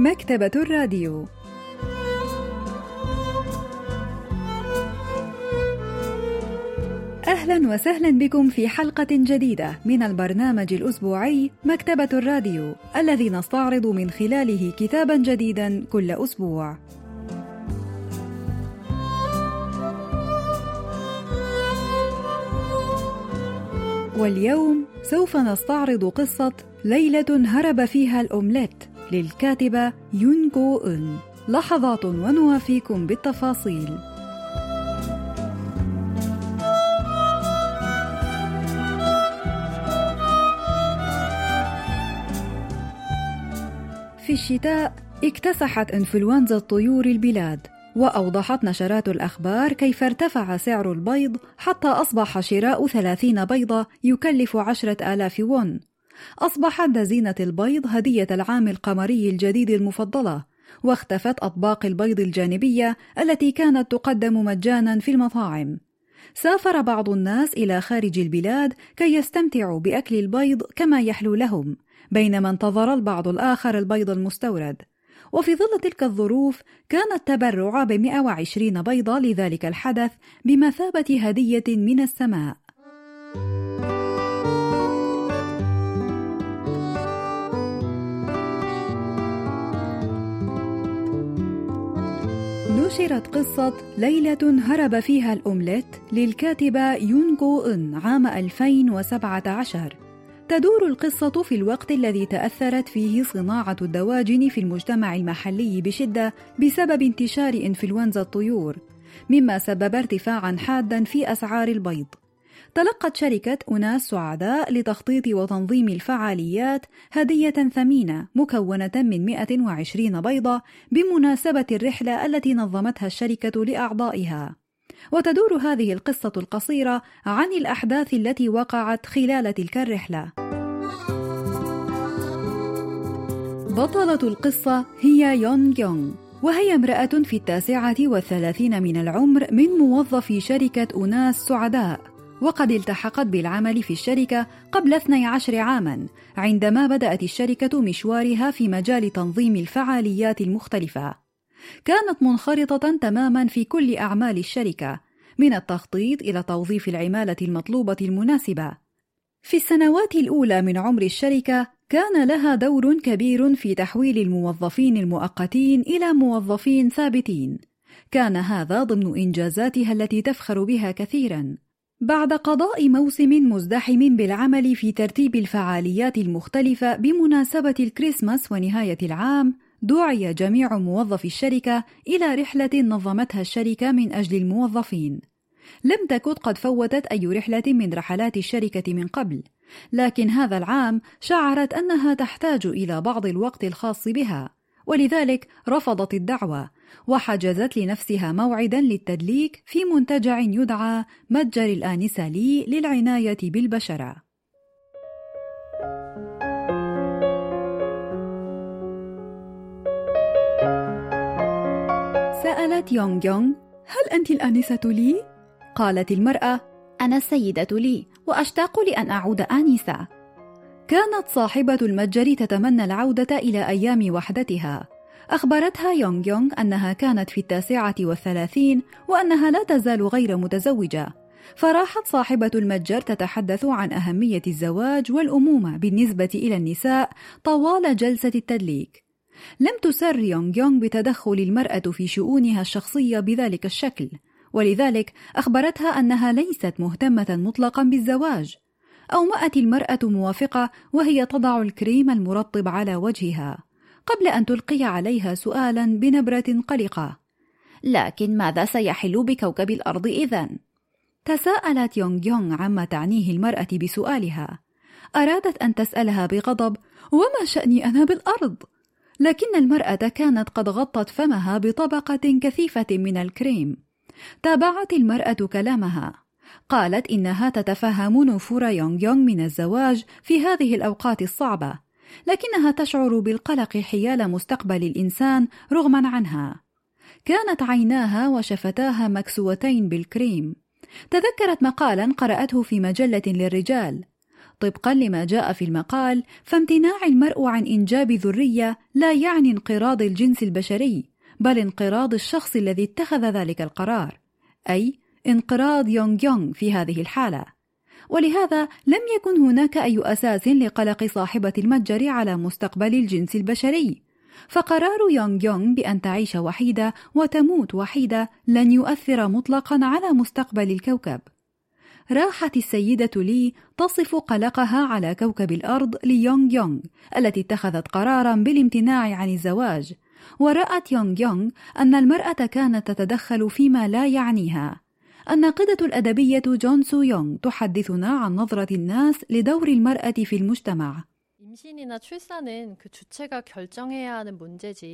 مكتبة الراديو. أهلا وسهلا بكم في حلقة جديدة من البرنامج الأسبوعي مكتبة الراديو، الذي نستعرض من خلاله كتابا جديدا كل أسبوع. واليوم سوف نستعرض قصة ليلة هرب فيها الأومليت للكاتبة يون كو-إن. لحظات ونوافيكم بالتفاصيل. في الشتاء اكتسحت إنفلونزا الطيور البلاد، وأوضحت نشرات الأخبار كيف ارتفع سعر البيض حتى أصبح شراء 30 بيضة يكلف 10,000 ون. أصبحت دزينة البيض هدية العام القمري الجديد المفضلة، واختفت أطباق البيض الجانبية التي كانت تقدم مجانا في المطاعم. سافر بعض الناس إلى خارج البلاد كي يستمتعوا بأكل البيض كما يحلو لهم، بينما انتظر البعض الآخر البيض المستورد. وفي ظل تلك الظروف كان التبرع ب120 بيضة لذلك الحدث بمثابة هدية من السماء. نشرت قصة ليلة هرب فيها الأومليت للكاتبة يون كو-إن عام 2017. تدور القصة في الوقت الذي تأثرت فيه صناعة الدواجن في المجتمع المحلي بشدة بسبب انتشار إنفلونزا الطيور، مما سبب ارتفاعا حادا في أسعار البيض. تلقت شركة أناس سعداء لتخطيط وتنظيم الفعاليات هدية ثمينة مكونة من 120 بيضة بمناسبة الرحلة التي نظمتها الشركة لأعضائها. وتدور هذه القصة القصيرة عن الأحداث التي وقعت خلال تلك الرحلة. بطلة القصة هي يون كو-إن، وهي امرأة في 39 من العمر من موظفي شركة أناس سعداء، وقد التحقت بالعمل في الشركة قبل 12 عاماً عندما بدأت الشركة مشوارها في مجال تنظيم الفعاليات المختلفة. كانت منخرطة تماماً في كل أعمال الشركة، من التخطيط إلى توظيف العمالة المطلوبة المناسبة. في السنوات الأولى من عمر الشركة كان لها دور كبير في تحويل الموظفين المؤقتين إلى موظفين ثابتين. كان هذا ضمن إنجازاتها التي تفخر بها كثيراً. بعد قضاء موسم مزدحم بالعمل في ترتيب الفعاليات المختلفة بمناسبة الكريسماس ونهاية العام، دعي جميع موظفي الشركة إلى رحلة نظمتها الشركة من أجل الموظفين. لم تكن قد فوتت أي رحلة من رحلات الشركة من قبل، لكن هذا العام شعرت أنها تحتاج إلى بعض الوقت الخاص بها، ولذلك رفضت الدعوة وحجزت لنفسها موعدا للتدليك في منتجع يدعى متجر الآنسة لي للعناية بالبشرة. سألت يون كو-إن: هل أنت الآنسة لي؟ قالت المرأة: أنا السيدة لي، وأشتاق لأن أعود آنسة. كانت صاحبة المتجر تتمنى العودة إلى أيام وحدتها. أخبرتها يون كو-إن أنها كانت في 39 وأنها لا تزال غير متزوجة. فراحت صاحبة المتجر تتحدث عن أهمية الزواج والأمومة بالنسبة إلى النساء طوال جلسة التدليك. لم تسر يون كو-إن بتدخل المرأة في شؤونها الشخصية بذلك الشكل، ولذلك أخبرتها أنها ليست مهتمة مطلقا بالزواج. أومأت المرأة موافقة وهي تضع الكريم المرطب على وجهها، قبل أن تلقي عليها سؤالا بنبرة قلقة: لكن ماذا سيحل بكوكب الأرض إذن؟ تساءلت يون كو-إن عما تعنيه المرأة بسؤالها. أرادت أن تسألها بغضب: وما شأني أنا بالأرض؟ لكن المرأة كانت قد غطت فمها بطبقة كثيفة من الكريم. تابعت المرأة كلامها، قالت إنها تتفهم نفور يون كو-إن من الزواج في هذه الأوقات الصعبة، لكنها تشعر بالقلق حيال مستقبل الإنسان رغما عنها. كانت عيناها وشفتاها مكسوتين بالكريم. تذكرت مقالا قرأته في مجلة للرجال. طبقا لما جاء في المقال، فامتناع المرء عن إنجاب ذرية لا يعني انقراض الجنس البشري، بل انقراض الشخص الذي اتخذ ذلك القرار، أي انقراض يونغ يونغ في هذه الحالة. ولهذا لم يكن هناك أي أساس لقلق صاحبة المتجر على مستقبل الجنس البشري، فقرار يونغ يونغ بأن تعيش وحيدة وتموت وحيدة لن يؤثر مطلقا على مستقبل الكوكب. راحت السيدة لي تصف قلقها على كوكب الأرض ليونغ يونغ التي اتخذت قرارا بالامتناع عن الزواج، ورأت يونغ يونغ أن المرأة كانت تتدخل فيما لا يعنيها. الناقدة الأدبية جون سو-يونغ تحدثنا عن نظرة الناس لدور المرأة في المجتمع. 임신이나 출산은 그 주체가 결정해야 하는 문제지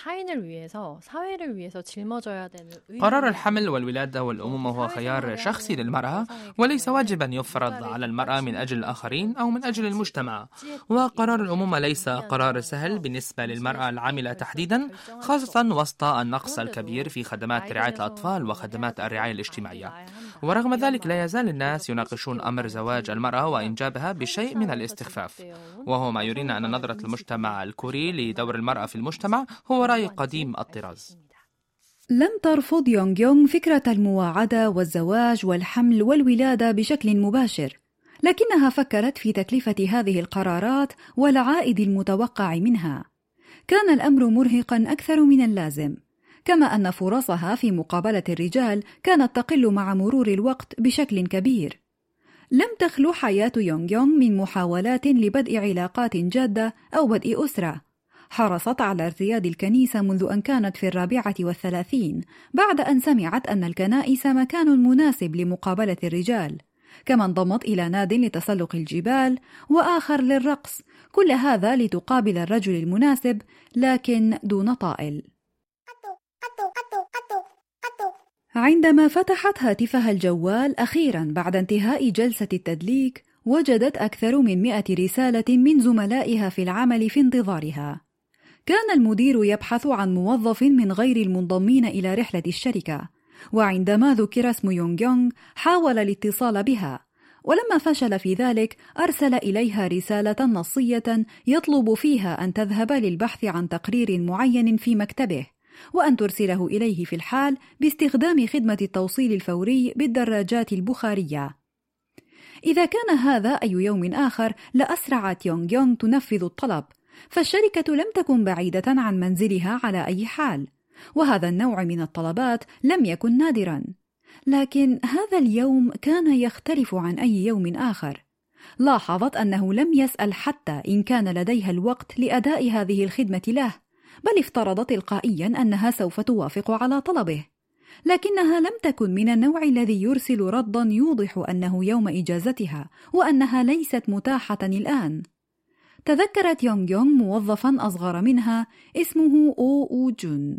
타인을 위해서 사회를 위해서 짊어져야 되는 قرار الحمل والولادة والأمومة هو خيار شخصي للمرأة وليس واجبا يفرض على المرأة من أجل الآخرين أو من أجل المجتمع. وقرار الأمومة ليس قرار سهل بالنسبة للمرأة العاملة تحديدا، خاصة وسط النقص الكبير في خدمات رعاية الأطفال وخدمات الرعاية الاجتماعية. ورغم ذلك لا يزال الناس يناقشون أمر زواج المرأة وإنجابها بشيء من الاستخفاف، وهو ما يرينا أن نظرة المجتمع الكوري لدور المرأة في المجتمع هو رأي قديم الطراز. لم ترفض يونغ يونغ فكرة المواعدة والزواج والحمل والولادة بشكل مباشر، لكنها فكرت في تكلفة هذه القرارات والعائد المتوقع منها. كان الأمر مرهقا أكثر من اللازم، كما أن فرصها في مقابلة الرجال كانت تقل مع مرور الوقت بشكل كبير. لم تخلو حياة يونغ يونغ من محاولات لبدء علاقات جادة أو بدء أسرة. حرصت على ارتياد الكنيسة منذ أن كانت في 34 بعد أن سمعت أن الكنائس مكان مناسب لمقابلة الرجال، كما انضمت إلى ناد لتسلق الجبال وآخر للرقص، كل هذا لتقابل الرجل المناسب لكن دون طائل. عندما فتحت هاتفها الجوال أخيراً بعد انتهاء جلسة التدليك، وجدت أكثر من 100 رسالة من زملائها في العمل في انتظارها. كان المدير يبحث عن موظف من غير المنضمين إلى رحلة الشركة، وعندما ذكر اسم يونغ يونغ حاول الاتصال بها، ولما فشل في ذلك أرسل إليها رسالة نصية يطلب فيها أن تذهب للبحث عن تقرير معين في مكتبه وأن ترسله إليه في الحال باستخدام خدمة التوصيل الفوري بالدراجات البخارية. إذا كان هذا أي يوم آخر لأسرعت يونغ يونغ تنفذ الطلب، فالشركة لم تكن بعيدة عن منزلها على أي حال، وهذا النوع من الطلبات لم يكن نادرا. لكن هذا اليوم كان يختلف عن أي يوم آخر. لاحظت أنه لم يسأل حتى إن كان لديها الوقت لأداء هذه الخدمة له، بل افترضت تلقائيا أنها سوف توافق على طلبه، لكنها لم تكن من النوع الذي يرسل ردا يوضح أنه يوم إجازتها وأنها ليست متاحة الآن. تذكرت يونغ يونغ موظفا أصغر منها اسمه أو جون،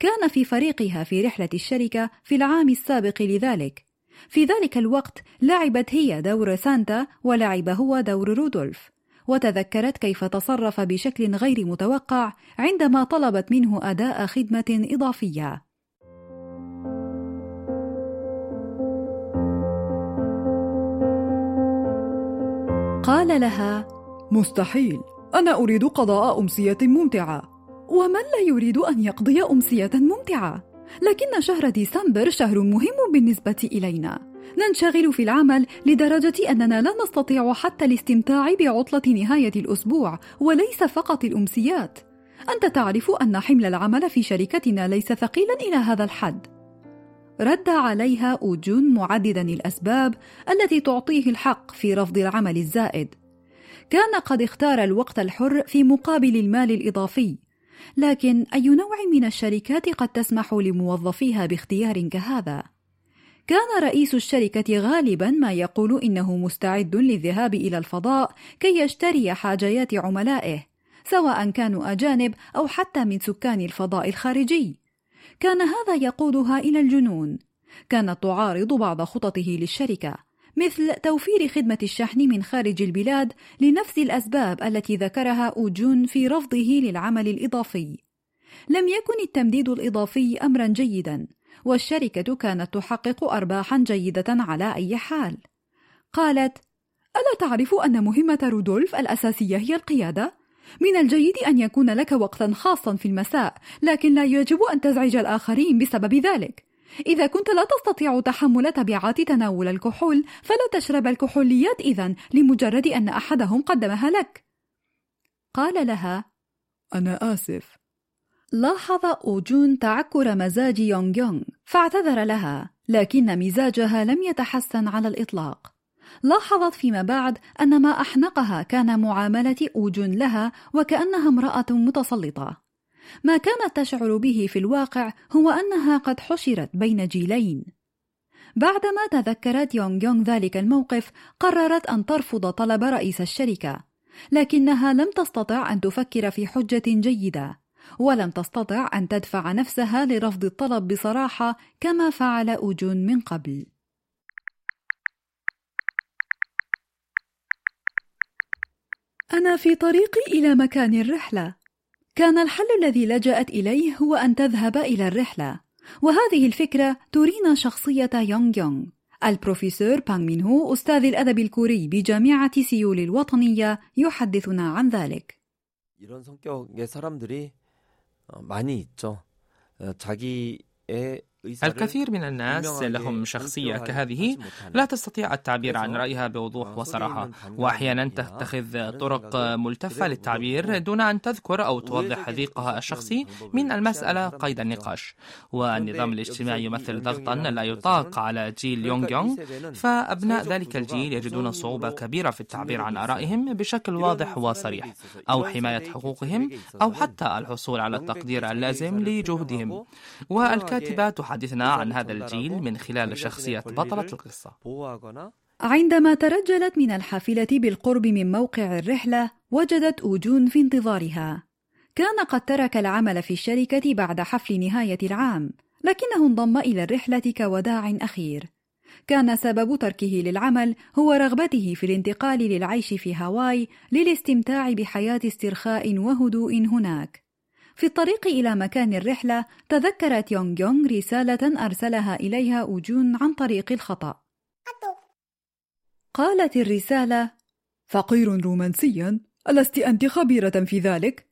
كان في فريقها في رحلة الشركة في العام السابق لذلك. في ذلك الوقت لعبت هي دور سانتا ولعب هو دور رودولف، وتذكرت كيف تصرف بشكل غير متوقع عندما طلبت منه أداء خدمة إضافية. قال لها: مستحيل، أنا أريد قضاء أمسية ممتعة، ومن لا يريد أن يقضي أمسية ممتعة؟ لكن شهر ديسمبر شهر مهم بالنسبة إلينا، ننشغل في العمل لدرجة أننا لا نستطيع حتى الاستمتاع بعطلة نهاية الأسبوع وليس فقط الأمسيات. أنت تعرف أن حمل العمل في شركتنا ليس ثقيلا إلى هذا الحد. رد عليها أوجون معددا الأسباب التي تعطيه الحق في رفض العمل الزائد. كان قد اختار الوقت الحر في مقابل المال الإضافي، لكن أي نوع من الشركات قد تسمح لموظفيها باختيار كهذا؟ كان رئيس الشركة غالبا ما يقول إنه مستعد للذهاب إلى الفضاء كي يشتري حاجيات عملائه، سواء كانوا أجانب أو حتى من سكان الفضاء الخارجي. كان هذا يقودها إلى الجنون. كانت تعارض بعض خططه للشركة، مثل توفير خدمة الشحن من خارج البلاد لنفس الأسباب التي ذكرها أوجون في رفضه للعمل الإضافي. لم يكن التمديد الإضافي أمرا جيدا، والشركة كانت تحقق أرباحا جيدة على أي حال. قالت: ألا تعرف أن مهمة رودولف الأساسية هي القيادة؟ من الجيد أن يكون لك وقتا خاصا في المساء، لكن لا يجب أن تزعج الآخرين بسبب ذلك. إذا كنت لا تستطيع تحمل تبعات تناول الكحول، فلا تشرب الكحوليات إذن لمجرد أن أحدهم قدمها لك. قال لها: أنا آسف. لاحظ أوجون تعكر مزاج يونغ يونغ فاعتذر لها، لكن مزاجها لم يتحسن على الإطلاق. لاحظت فيما بعد أن ما أحنقها كان معاملة أوجون لها، وكأنها امرأة متسلطة. ما كانت تشعر به في الواقع هو أنها قد حشرت بين جيلين. بعدما تذكرت يونغ يونغ ذلك الموقف، قررت أن ترفض طلب رئيس الشركة، لكنها لم تستطع أن تفكر في حجة جيدة، ولم تستطع أن تدفع نفسها لرفض الطلب بصراحة كما فعل أوجون من قبل. أنا في طريقي إلى مكان الرحلة. كان الحل الذي لجأت إليه هو أن تذهب إلى الرحلة، وهذه الفكرة ترينا شخصية يونغ يونغ. البروفيسور بانغ مين هو، أستاذ الأدب الكوري بجامعة سيول الوطنية، يحدثنا عن ذلك. 이런 성격의 사람들이 많이 있죠. 자기의 الكثير من الناس لهم شخصية كهذه لا تستطيع التعبير عن رأيها بوضوح وصراحة، وأحيانا تتخذ طرق ملتفة للتعبير دون أن تذكر أو توضح ضيقها الشخصي من المسألة قيد النقاش. والنظام الاجتماعي يمثل ضغطا لا يطاق على جيل يونغ يونغ، فأبناء ذلك الجيل يجدون صعوبة كبيرة في التعبير عن آرائهم بشكل واضح وصريح، أو حماية حقوقهم، أو حتى الحصول على التقدير اللازم لجهدهم. والكاتبة حدثنا عن هذا الجيل من خلال شخصية بطلة القصة. عندما ترجلت من الحافلة بالقرب من موقع الرحلة، وجدت أوجون في انتظارها. كان قد ترك العمل في الشركة بعد حفل نهاية العام، لكنه انضم إلى الرحلة كوداع أخير. كان سبب تركه للعمل هو رغبته في الانتقال للعيش في هاواي للاستمتاع بحياة استرخاء وهدوء هناك. في الطريق إلى مكان الرحلة، تذكرت يونغ يونغ رسالة أرسلها إليها أوجون عن طريق الخطأ. قالت الرسالة: فقير رومانسيا، ألست أنت خبيرة في ذلك؟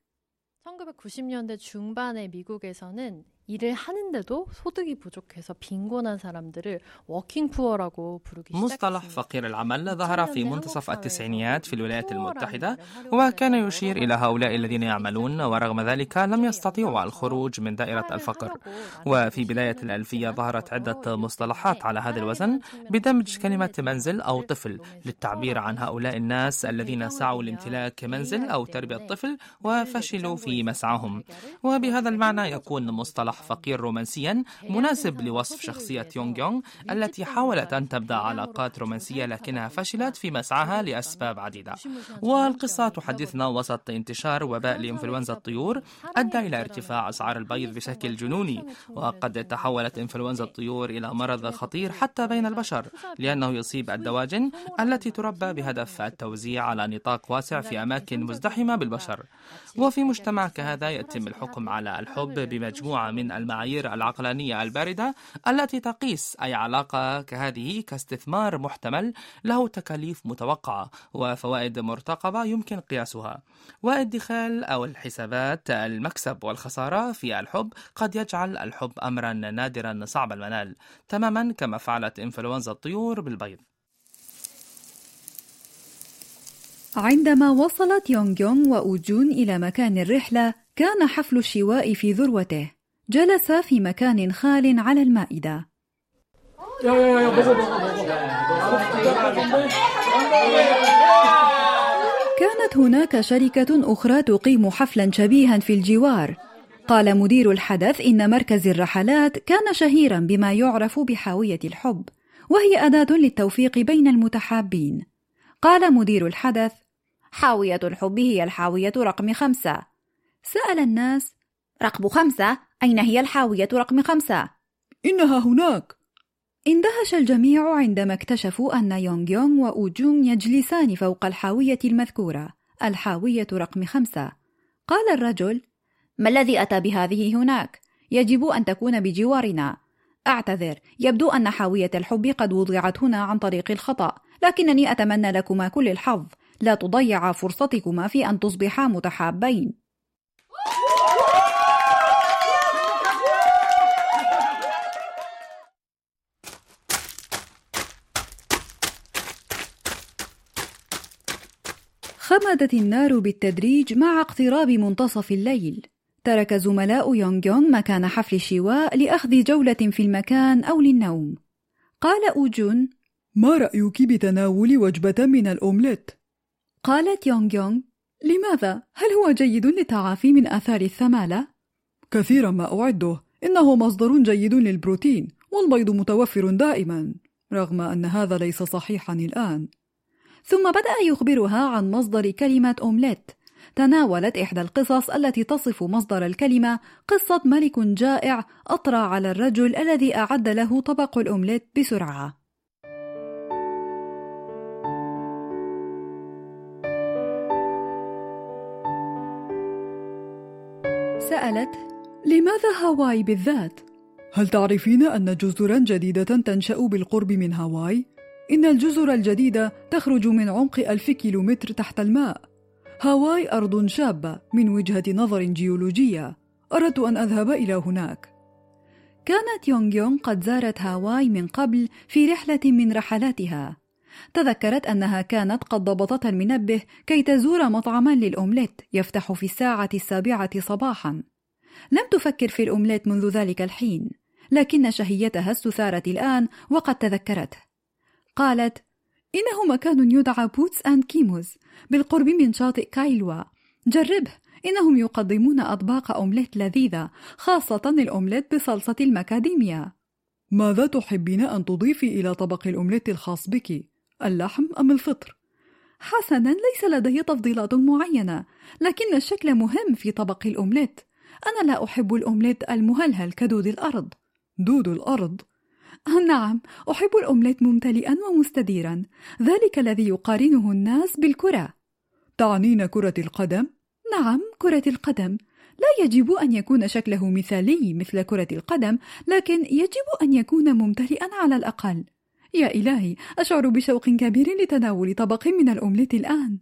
مصطلح فقير العمل ظهر في منتصف التسعينيات في الولايات المتحدة، وكان يشير إلى هؤلاء الذين يعملون ورغم ذلك لم يستطيعوا الخروج من دائرة الفقر. وفي بداية الألفية ظهرت عدة مصطلحات على هذا الوزن بدمج كلمة منزل أو طفل للتعبير عن هؤلاء الناس الذين سعوا لامتلاك منزل أو تربية طفل وفشلوا في مسعهم. وبهذا المعنى يكون مصطلح فقير رومانسيا مناسب لوصف شخصية يونغ يونغ التي حاولت أن تبدأ علاقات رومانسية لكنها فشلت في مسعها لأسباب عديدة. والقصة تحدثنا وسط انتشار وباء لإنفلونزا الطيور أدى إلى ارتفاع أسعار البيض بشكل جنوني، وقد تحولت إنفلونزا الطيور إلى مرض خطير حتى بين البشر، لأنه يصيب الدواجن التي تربى بهدف التوزيع على نطاق واسع في أماكن مزدحمة بالبشر. وفي مجتمع كهذا يتم الحكم على الحب بمجموعة من المعايير العقلانية الباردة التي تقيس أي علاقة كهذه كاستثمار محتمل له تكاليف متوقعة وفوائد مرتقبة يمكن قياسها. وادخال أو الحسابات المكسب والخسارة في الحب قد يجعل الحب أمرا نادرا صعب المنال، تماما كما فعلت إنفلونزا الطيور بالبيض. عندما وصلت يونغ يونغ وأوجون إلى مكان الرحلة، كان حفل الشواء في ذروته. جلس في مكان خال على المائدة. كانت هناك شركة أخرى تقيم حفلا شبيها في الجوار. قال مدير الحدث إن مركز الرحلات كان شهيرا بما يعرف بحاوية الحب، وهي أداة للتوفيق بين المتحابين. قال مدير الحدث: حاوية الحب هي الحاوية رقم 5. سأل الناس: رقم 5؟ أين هي الحاوية رقم 5؟ إنها هناك. اندهش الجميع عندما اكتشفوا أن يونغ يونغ وأوجون يجلسان فوق الحاوية المذكورة، الحاوية رقم 5. قال الرجل: ما الذي أتى بهذه هناك؟ يجب أن تكون بجوارنا. أعتذر، يبدو أن حاوية الحب قد وضعت هنا عن طريق الخطأ، لكنني أتمنى لكما كل الحظ، لا تضيعا فرصتكما في أن تصبحا متحابين. خمدت النار بالتدريج مع اقتراب منتصف الليل. ترك زملاء يونغ يونغ مكان حفل الشواء لأخذ جولة في المكان أو للنوم. قال أوجون: ما رأيك بتناول وجبة من الأومليت؟ قالت يونغ يونغ: لماذا؟ هل هو جيد للتعافي من آثار الثمالة؟ كثيرا ما أعده، إنه مصدر جيد للبروتين، والبيض متوفر دائما، رغم أن هذا ليس صحيحا الآن. ثم بدأ يخبرها عن مصدر كلمة أومليت. تناولت إحدى القصص التي تصف مصدر الكلمة قصة ملك جائع أطرى على الرجل الذي أعد له طبق الأومليت بسرعة. سألت: لماذا هاواي بالذات؟ هل تعرفين أن جزرا جديدة تنشأ بالقرب من هاواي؟ إن الجزر الجديدة تخرج من عمق 1000 كيلومتر تحت الماء. هاواي أرض شابة من وجهة نظر جيولوجية، أردت أن أذهب إلى هناك. كانت يونغ يونغ قد زارت هاواي من قبل في رحلة من رحلاتها. تذكرت أنها كانت قد ضبطتها المنبه كي تزور مطعما للأومليت يفتح في الساعة 7 صباحا. لم تفكر في الأومليت منذ ذلك الحين، لكن شهيتها استثارت الآن وقد تذكرته. قالت: إنه مكان يدعى بوتس آند كيموز بالقرب من شاطئ كايلوا، جربه، إنهم يقدمون أطباق أومليت لذيذة، خاصة الأومليت بصلصة المكاديميا. ماذا تحبين أن تضيفي إلى طبق الأومليت الخاص بك، اللحم أم الفطر؟ حسنا، ليس لدي تفضيلات معينة، لكن الشكل مهم في طبق الأومليت. أنا لا أحب الأومليت المهلهل كدود الأرض. دود الأرض؟ نعم، أحب الأومليت ممتلئا ومستديرا، ذلك الذي يقارنه الناس بالكرة. تعنين كرة القدم؟ نعم، كرة القدم. لا يجب أن يكون شكله مثالي مثل كرة القدم، لكن يجب أن يكون ممتلئا على الأقل. يا إلهي، أشعر بشوق كبير لتناول طبق من الأومليت الآن.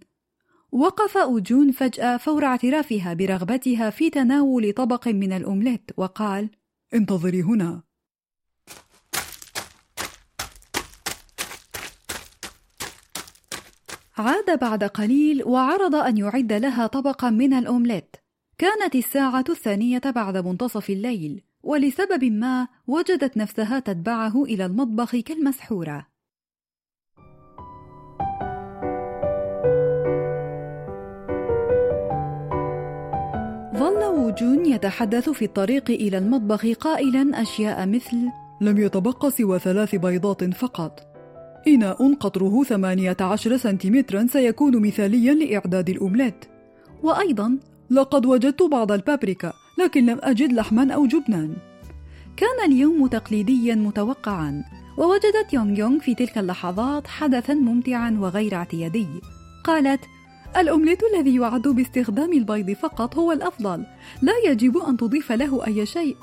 وقف أوجون فجأة فور اعترافها برغبتها في تناول طبق من الأومليت وقال: انتظري هنا. عاد بعد قليل وعرض أن يعد لها طبقا من الأومليت. كانت 1:02 بعد منتصف الليل، ولسبب ما وجدت نفسها تتبعه إلى المطبخ كالمسحورة. ظل وجون يتحدث في الطريق إلى المطبخ قائلا أشياء مثل: لم يتبقى سوى 3 بيضات فقط. إناء قطره 18 سنتيمترا سيكون مثاليا لإعداد الأومليت. وأيضا: لقد وجدت بعض البابريكا، لكن لم أجد لحما أو جبنا. كان اليوم تقليديا متوقعا، ووجدت يونغ يونغ في تلك اللحظات حدثا ممتعا وغير اعتيادي. قالت: الأومليت الذي يعد باستخدام البيض فقط هو الأفضل، لا يجب أن تضيف له أي شيء.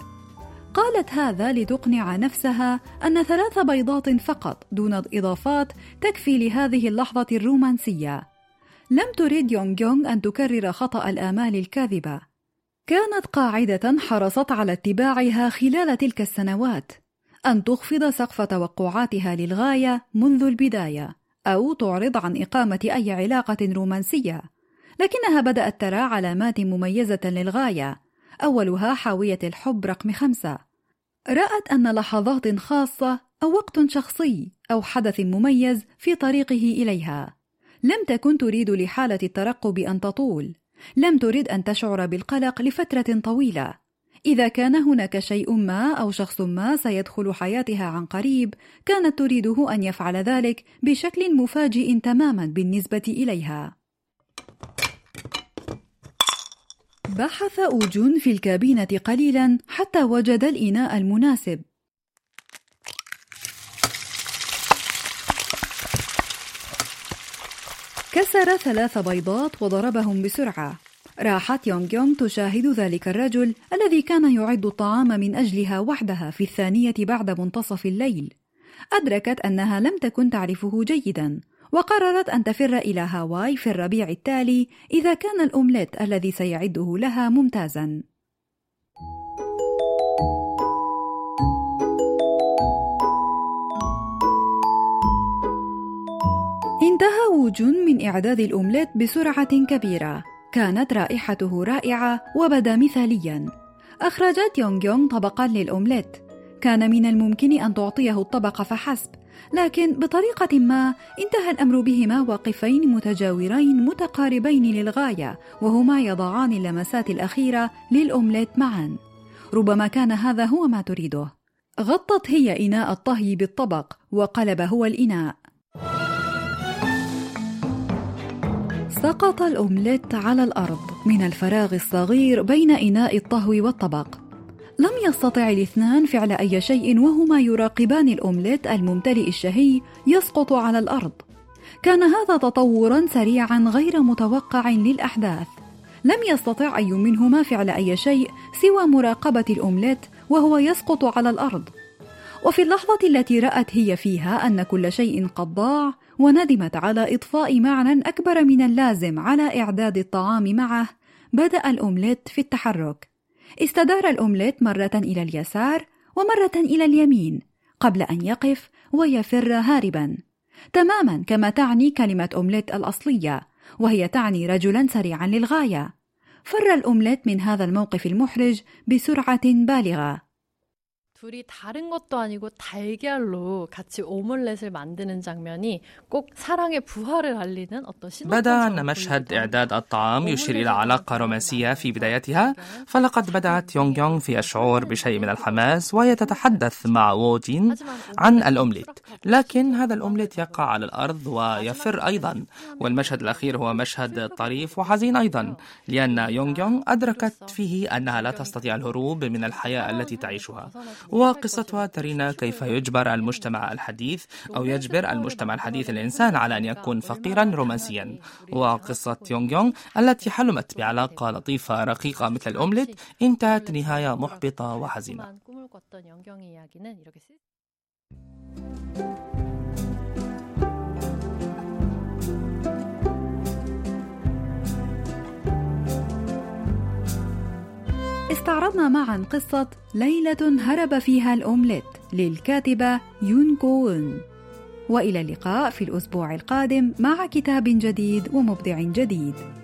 قالت هذا لتقنع نفسها أن 3 بيضات فقط دون إضافات تكفي لهذه اللحظة الرومانسية. لم تريد يونغ يونغ أن تكرر خطأ الآمال الكاذبة. كانت قاعدة حرصت على اتباعها خلال تلك السنوات، أن تخفض سقف توقعاتها للغاية منذ البداية، أو تعرض عن إقامة أي علاقة رومانسية. لكنها بدأت ترى علامات مميزة للغاية، أولها حاوية الحب رقم 5. رأت أن لحظات خاصة أو وقت شخصي أو حدث مميز في طريقه إليها. لم تكن تريد لحالة الترقب أن تطول، لم تريد أن تشعر بالقلق لفترة طويلة. إذا كان هناك شيء ما أو شخص ما سيدخل حياتها عن قريب، كانت تريده أن يفعل ذلك بشكل مفاجئ تماما بالنسبة إليها. بحث أوجون في الكابينة قليلا حتى وجد الإناء المناسب. كسر 3 بيضات وضربهم بسرعة. راحت يونغ يونغ تشاهد ذلك الرجل الذي كان يعد الطعام من أجلها وحدها في 2:00 بعد منتصف الليل. أدركت أنها لم تكن تعرفه جيدا، وقررت أن تفر إلى هاواي في الربيع التالي إذا كان الأومليت الذي سيعده لها ممتازا. انتهى وجون من إعداد الأومليت بسرعة كبيرة، كانت رائحته رائعة وبدا مثاليا. أخرجت يونغ يونغ طبقا للأومليت، كان من الممكن أن تعطيه الطبق فحسب، لكن بطريقة ما انتهى الأمر بهما واقفين متجاورين متقاربين للغاية، وهما يضعان اللمسات الأخيرة للأومليت معا. ربما كان هذا هو ما تريده. غطت هي إناء الطهي بالطبق وقلب هو الإناء. سقط الأومليت على الأرض من الفراغ الصغير بين إناء الطهو والطبق. لم يستطع الاثنان فعل أي شيء وهما يراقبان الأومليت الممتلئ الشهي يسقط على الأرض. كان هذا تطورا سريعا غير متوقع للأحداث. لم يستطع أي منهما فعل أي شيء سوى مراقبة الأومليت وهو يسقط على الأرض. وفي اللحظة التي رأت هي فيها أن كل شيء قد ضاع، وندمت على إضفاء معنى أكبر من اللازم على إعداد الطعام معه، بدأ الأومليت في التحرك. استدار الأومليت مرة إلى اليسار ومرة إلى اليمين قبل أن يقف ويفر هاربا، تماما كما تعني كلمة أومليت الأصلية، وهي تعني رجلا سريعا للغاية. فر الأومليت من هذا الموقف المحرج بسرعة بالغة. 둘이 다른 것도 아니고 달걀로 같이 오믈렛을 만드는 장면이 꼭 사랑의 부활을 알리는 어떤 신호탄. بدأ أن مشهد إعداد الطعام يشير إلى علاقة رومانسية في بدايتها، فلقد بدأت يونغ يونغ في الشعور بشيء من الحماس وهي تتحدث مع ووجين عن الأومليت، لكن هذا الأومليت يقع على الأرض ويفر أيضا. والمشهد الأخير هو مشهد طريف وحزين أيضا، لأن يونغ يونغ أدركت فيه أنها لا تستطيع الهروب من الحياة التي تعيشها. وقصتها ترينا كيف يجبر المجتمع الحديث أو يجبر المجتمع الحديث الإنسان على أن يكون فقيرا رومانسيا. وقصة يونغ يونغ التي حلمت بعلاقة لطيفة رقيقة مثل الأومليت انتهت نهاية محبطة وحزينة. استعرضنا معا قصة ليلة هرب فيها الأومليت للكاتبة يون كو-إن، وإلى اللقاء في الأسبوع القادم مع كتاب جديد ومبدع جديد.